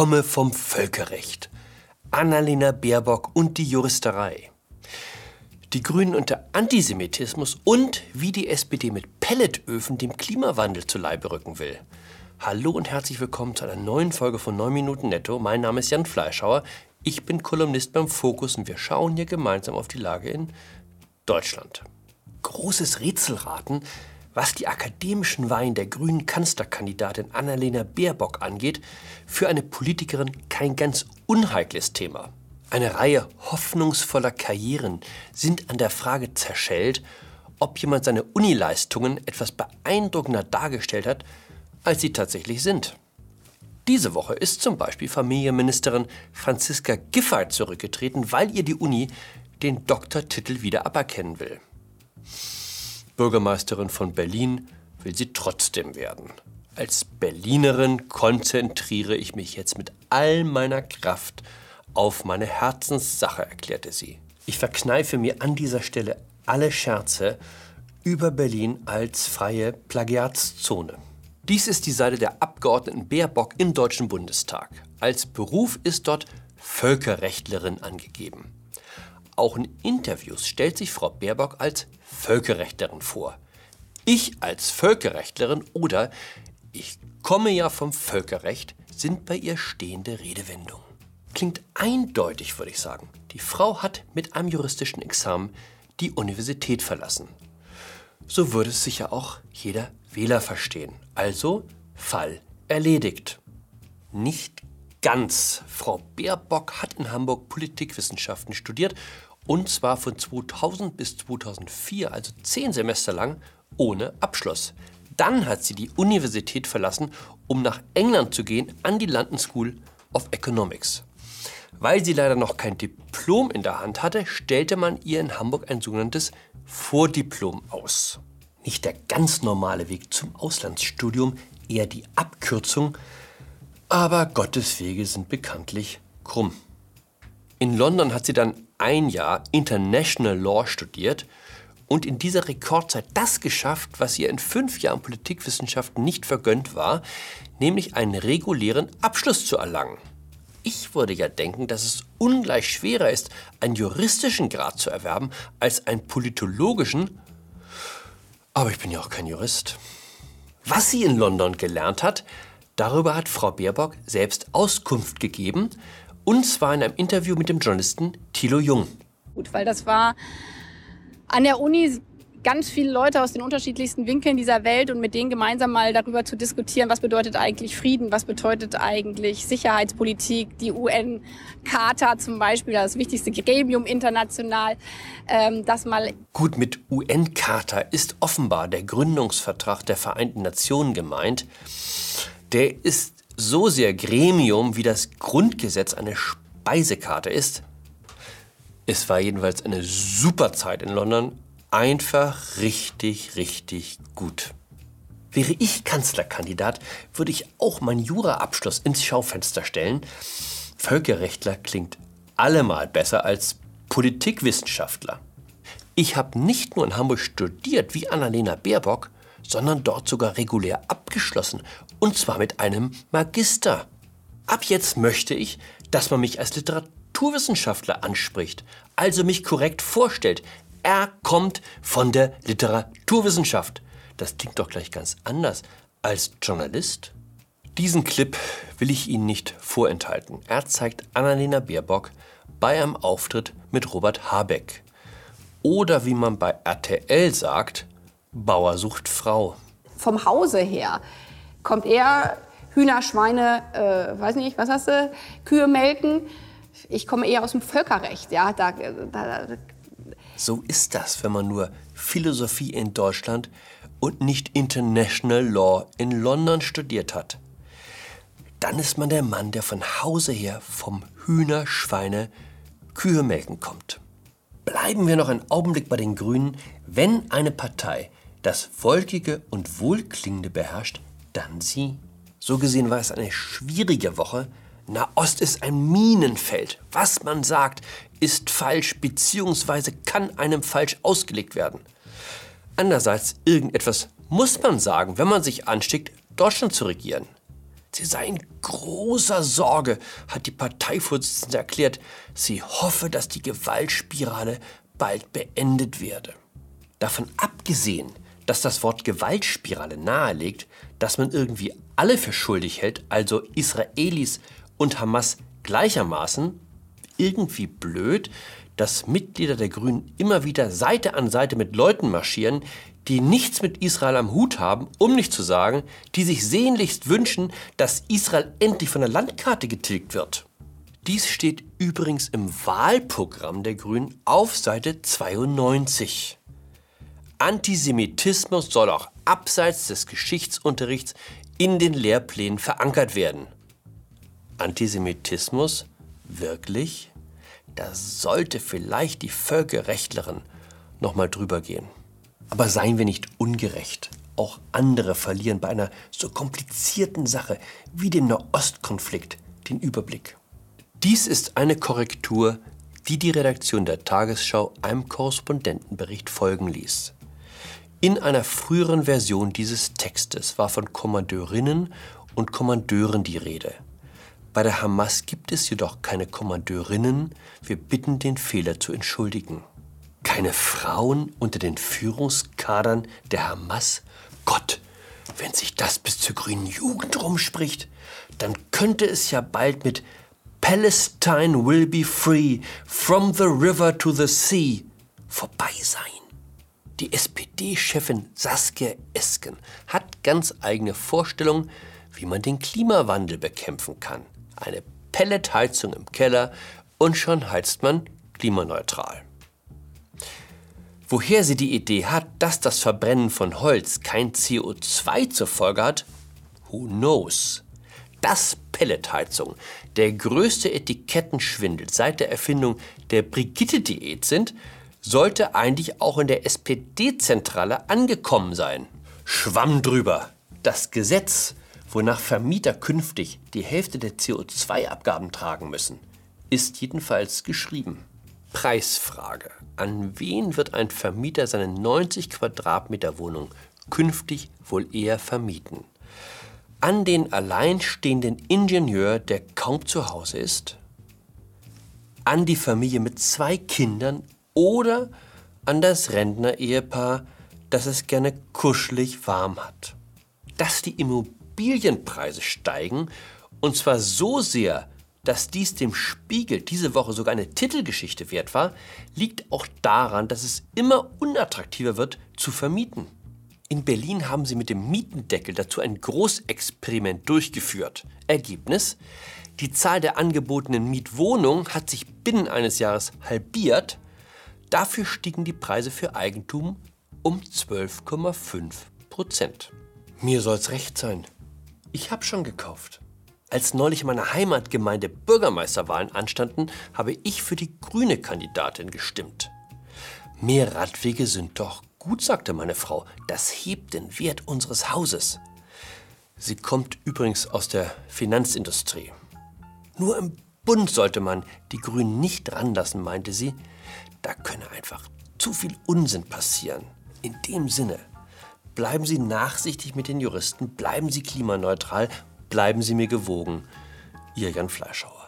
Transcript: komme vom Völkerrecht. Annalena Baerbock und die Juristerei. Die Grünen und der Antisemitismus und wie die SPD mit Pelletöfen dem Klimawandel zu Leibe rücken will. Hallo und herzlich willkommen zu einer neuen Folge von 9 Minuten Netto. Mein Name ist Jan Fleischhauer. Ich bin Kolumnist beim Fokus und wir schauen hier gemeinsam auf die Lage in Deutschland. Großes Rätselraten, was die akademischen Weihen der grünen Kanzlerkandidatin Annalena Baerbock angeht, für eine Politikerin kein ganz unheikles Thema. Eine Reihe hoffnungsvoller Karrieren sind an der Frage zerschellt, ob jemand seine Unileistungen etwas beeindruckender dargestellt hat, als sie tatsächlich sind. Diese Woche ist zum Beispiel Familienministerin Franziska Giffey zurückgetreten, weil ihr die Uni den Doktortitel wieder aberkennen will. Bürgermeisterin von Berlin will sie trotzdem werden. Als Berlinerin konzentriere ich mich jetzt mit all meiner Kraft auf meine Herzenssache, erklärte sie. Ich verkneife mir an dieser Stelle alle Scherze über Berlin als freie Plagiatszone. Dies ist die Seite der Abgeordneten Baerbock im Deutschen Bundestag. Als Beruf ist dort Völkerrechtlerin angegeben. Auch in Interviews stellt sich Frau Baerbock als Völkerrechtlerin vor. Ich als Völkerrechtlerin oder ich komme ja vom Völkerrecht sind bei ihr stehende Redewendungen. Klingt eindeutig, würde ich sagen. Die Frau hat mit einem juristischen Examen die Universität verlassen. So würde es sicher auch jeder Wähler verstehen. Also Fall erledigt. Nicht ganz. Frau Baerbock hat in Hamburg Politikwissenschaften studiert und zwar von 2000 bis 2004, also 10 Semester lang, ohne Abschluss. Dann hat sie die Universität verlassen, um nach England zu gehen an die London School of Economics. Weil sie leider noch kein Diplom in der Hand hatte, stellte man ihr in Hamburg ein sogenanntes Vordiplom aus. Nicht der ganz normale Weg zum Auslandsstudium, eher die Abkürzung, aber Gottes Wege sind bekanntlich krumm. In London hat sie dann ein Jahr International Law studiert und in dieser Rekordzeit das geschafft, was ihr in 5 Jahren Politikwissenschaften nicht vergönnt war, nämlich einen regulären Abschluss zu erlangen. Ich würde ja denken, dass es ungleich schwerer ist, einen juristischen Grad zu erwerben, als einen politologischen. Aber ich bin ja auch kein Jurist. Was sie in London gelernt hat, darüber hat Frau Baerbock selbst Auskunft gegeben. Und zwar in einem Interview mit dem Journalisten Thilo Jung. Gut, weil das war an der Uni ganz viele Leute aus den unterschiedlichsten Winkeln dieser Welt und mit denen gemeinsam mal darüber zu diskutieren, was bedeutet eigentlich Frieden, was bedeutet eigentlich Sicherheitspolitik, die UN-Charta zum Beispiel, das wichtigste Gremium international, das mal... Gut, mit UN-Charta ist offenbar der Gründungsvertrag der Vereinten Nationen gemeint. Der ist so sehr Gremium, wie das Grundgesetz eine Speisekarte ist. Es war jedenfalls eine super Zeit in London. Einfach richtig gut. Wäre ich Kanzlerkandidat, würde ich auch meinen Juraabschluss ins Schaufenster stellen. Völkerrechtler klingt allemal besser als Politikwissenschaftler. Ich habe nicht nur in Hamburg studiert wie Annalena Baerbock, sondern dort sogar regulär abgeschlossen. Und zwar mit einem Magister. Ab jetzt möchte ich, dass man mich als Literaturwissenschaftler anspricht, also mich korrekt vorstellt. Er kommt von der Literaturwissenschaft. Das klingt doch gleich ganz anders als Journalist. Diesen Clip will ich Ihnen nicht vorenthalten. Er zeigt Annalena Baerbock bei einem Auftritt mit Robert Habeck. Oder wie man bei RTL sagt, Bauer sucht Frau. Vom Hause her kommt er Hühner, Schweine, weiß nicht, was hast du, Kühe melken. Ich komme eher aus dem Völkerrecht, ja, so ist das, wenn man nur Philosophie in Deutschland und nicht International Law in London studiert hat. Dann ist man der Mann, der von Hause her vom Hühner, Schweine, Kühe melken kommt. Bleiben wir noch einen Augenblick bei den Grünen. Wenn eine Partei das Wolkige und Wohlklingende beherrscht, dann sie. So gesehen war es eine schwierige Woche. Nahost ist ein Minenfeld. Was man sagt, ist falsch bzw. kann einem falsch ausgelegt werden. Andererseits, irgendetwas muss man sagen, wenn man sich anstickt, Deutschland zu regieren. Sie sei in großer Sorge, hat die Parteivorsitzende erklärt. Sie hoffe, dass die Gewaltspirale bald beendet werde. Davon abgesehen, dass das Wort Gewaltspirale nahelegt, dass man irgendwie alle für schuldig hält, also Israelis und Hamas gleichermaßen, irgendwie blöd, dass Mitglieder der Grünen immer wieder Seite an Seite mit Leuten marschieren, die nichts mit Israel am Hut haben, um nicht zu sagen, die sich sehnlichst wünschen, dass Israel endlich von der Landkarte getilgt wird. Dies steht übrigens im Wahlprogramm der Grünen auf Seite 92. Antisemitismus soll auch abseits des Geschichtsunterrichts in den Lehrplänen verankert werden. Antisemitismus? Wirklich? Da sollte vielleicht die Völkerrechtlerin nochmal drüber gehen. Aber seien wir nicht ungerecht. Auch andere verlieren bei einer so komplizierten Sache wie dem Nahostkonflikt den Überblick. Dies ist eine Korrektur, die die Redaktion der Tagesschau einem Korrespondentenbericht folgen ließ. In einer früheren Version dieses Textes war von Kommandeurinnen und Kommandeuren die Rede. Bei der Hamas gibt es jedoch keine Kommandeurinnen. Wir bitten, den Fehler zu entschuldigen. Keine Frauen unter den Führungskadern der Hamas? Gott, wenn sich das bis zur grünen Jugend rumspricht, dann könnte es ja bald mit Palestine will be free, from the river to the sea vorbei sein. Die SPD-Chefin Saskia Esken hat ganz eigene Vorstellungen, wie man den Klimawandel bekämpfen kann. Eine Pelletheizung im Keller und schon heizt man klimaneutral. Woher sie die Idee hat, dass das Verbrennen von Holz kein CO2 zur Folge hat, who knows? Dass Pelletheizung der größte Etikettenschwindel seit der Erfindung der Brigitte-Diät sind, sollte eigentlich auch in der SPD-Zentrale angekommen sein. Schwamm drüber. Das Gesetz, wonach Vermieter künftig die Hälfte der CO2-Abgaben tragen müssen, ist jedenfalls geschrieben. Preisfrage: An wen wird ein Vermieter seine 90 Quadratmeter Wohnung künftig wohl eher vermieten? An den alleinstehenden Ingenieur, der kaum zu Hause ist? An die Familie mit 2 Kindern oder an das Rentner-Ehepaar, das es gerne kuschelig warm hat? Dass die Immobilienpreise steigen, und zwar so sehr, dass dies dem Spiegel diese Woche sogar eine Titelgeschichte wert war, liegt auch daran, dass es immer unattraktiver wird, zu vermieten. In Berlin haben sie mit dem Mietendeckel dazu ein Großexperiment durchgeführt. Ergebnis: Die Zahl der angebotenen Mietwohnungen hat sich binnen eines Jahres halbiert. Dafür stiegen die Preise für Eigentum um 12,5%. Mir soll's recht sein. Ich habe schon gekauft. Als neulich in meiner Heimatgemeinde Bürgermeisterwahlen anstanden, habe ich für die grüne Kandidatin gestimmt. Mehr Radwege sind doch gut, sagte meine Frau. Das hebt den Wert unseres Hauses. Sie kommt übrigens aus der Finanzindustrie. Nur im Bund sollte man die Grünen nicht ranlassen, meinte sie. Da könne einfach zu viel Unsinn passieren. In dem Sinne, bleiben Sie nachsichtig mit den Juristen, bleiben Sie klimaneutral, bleiben Sie mir gewogen. Ihr Jan Fleischhauer.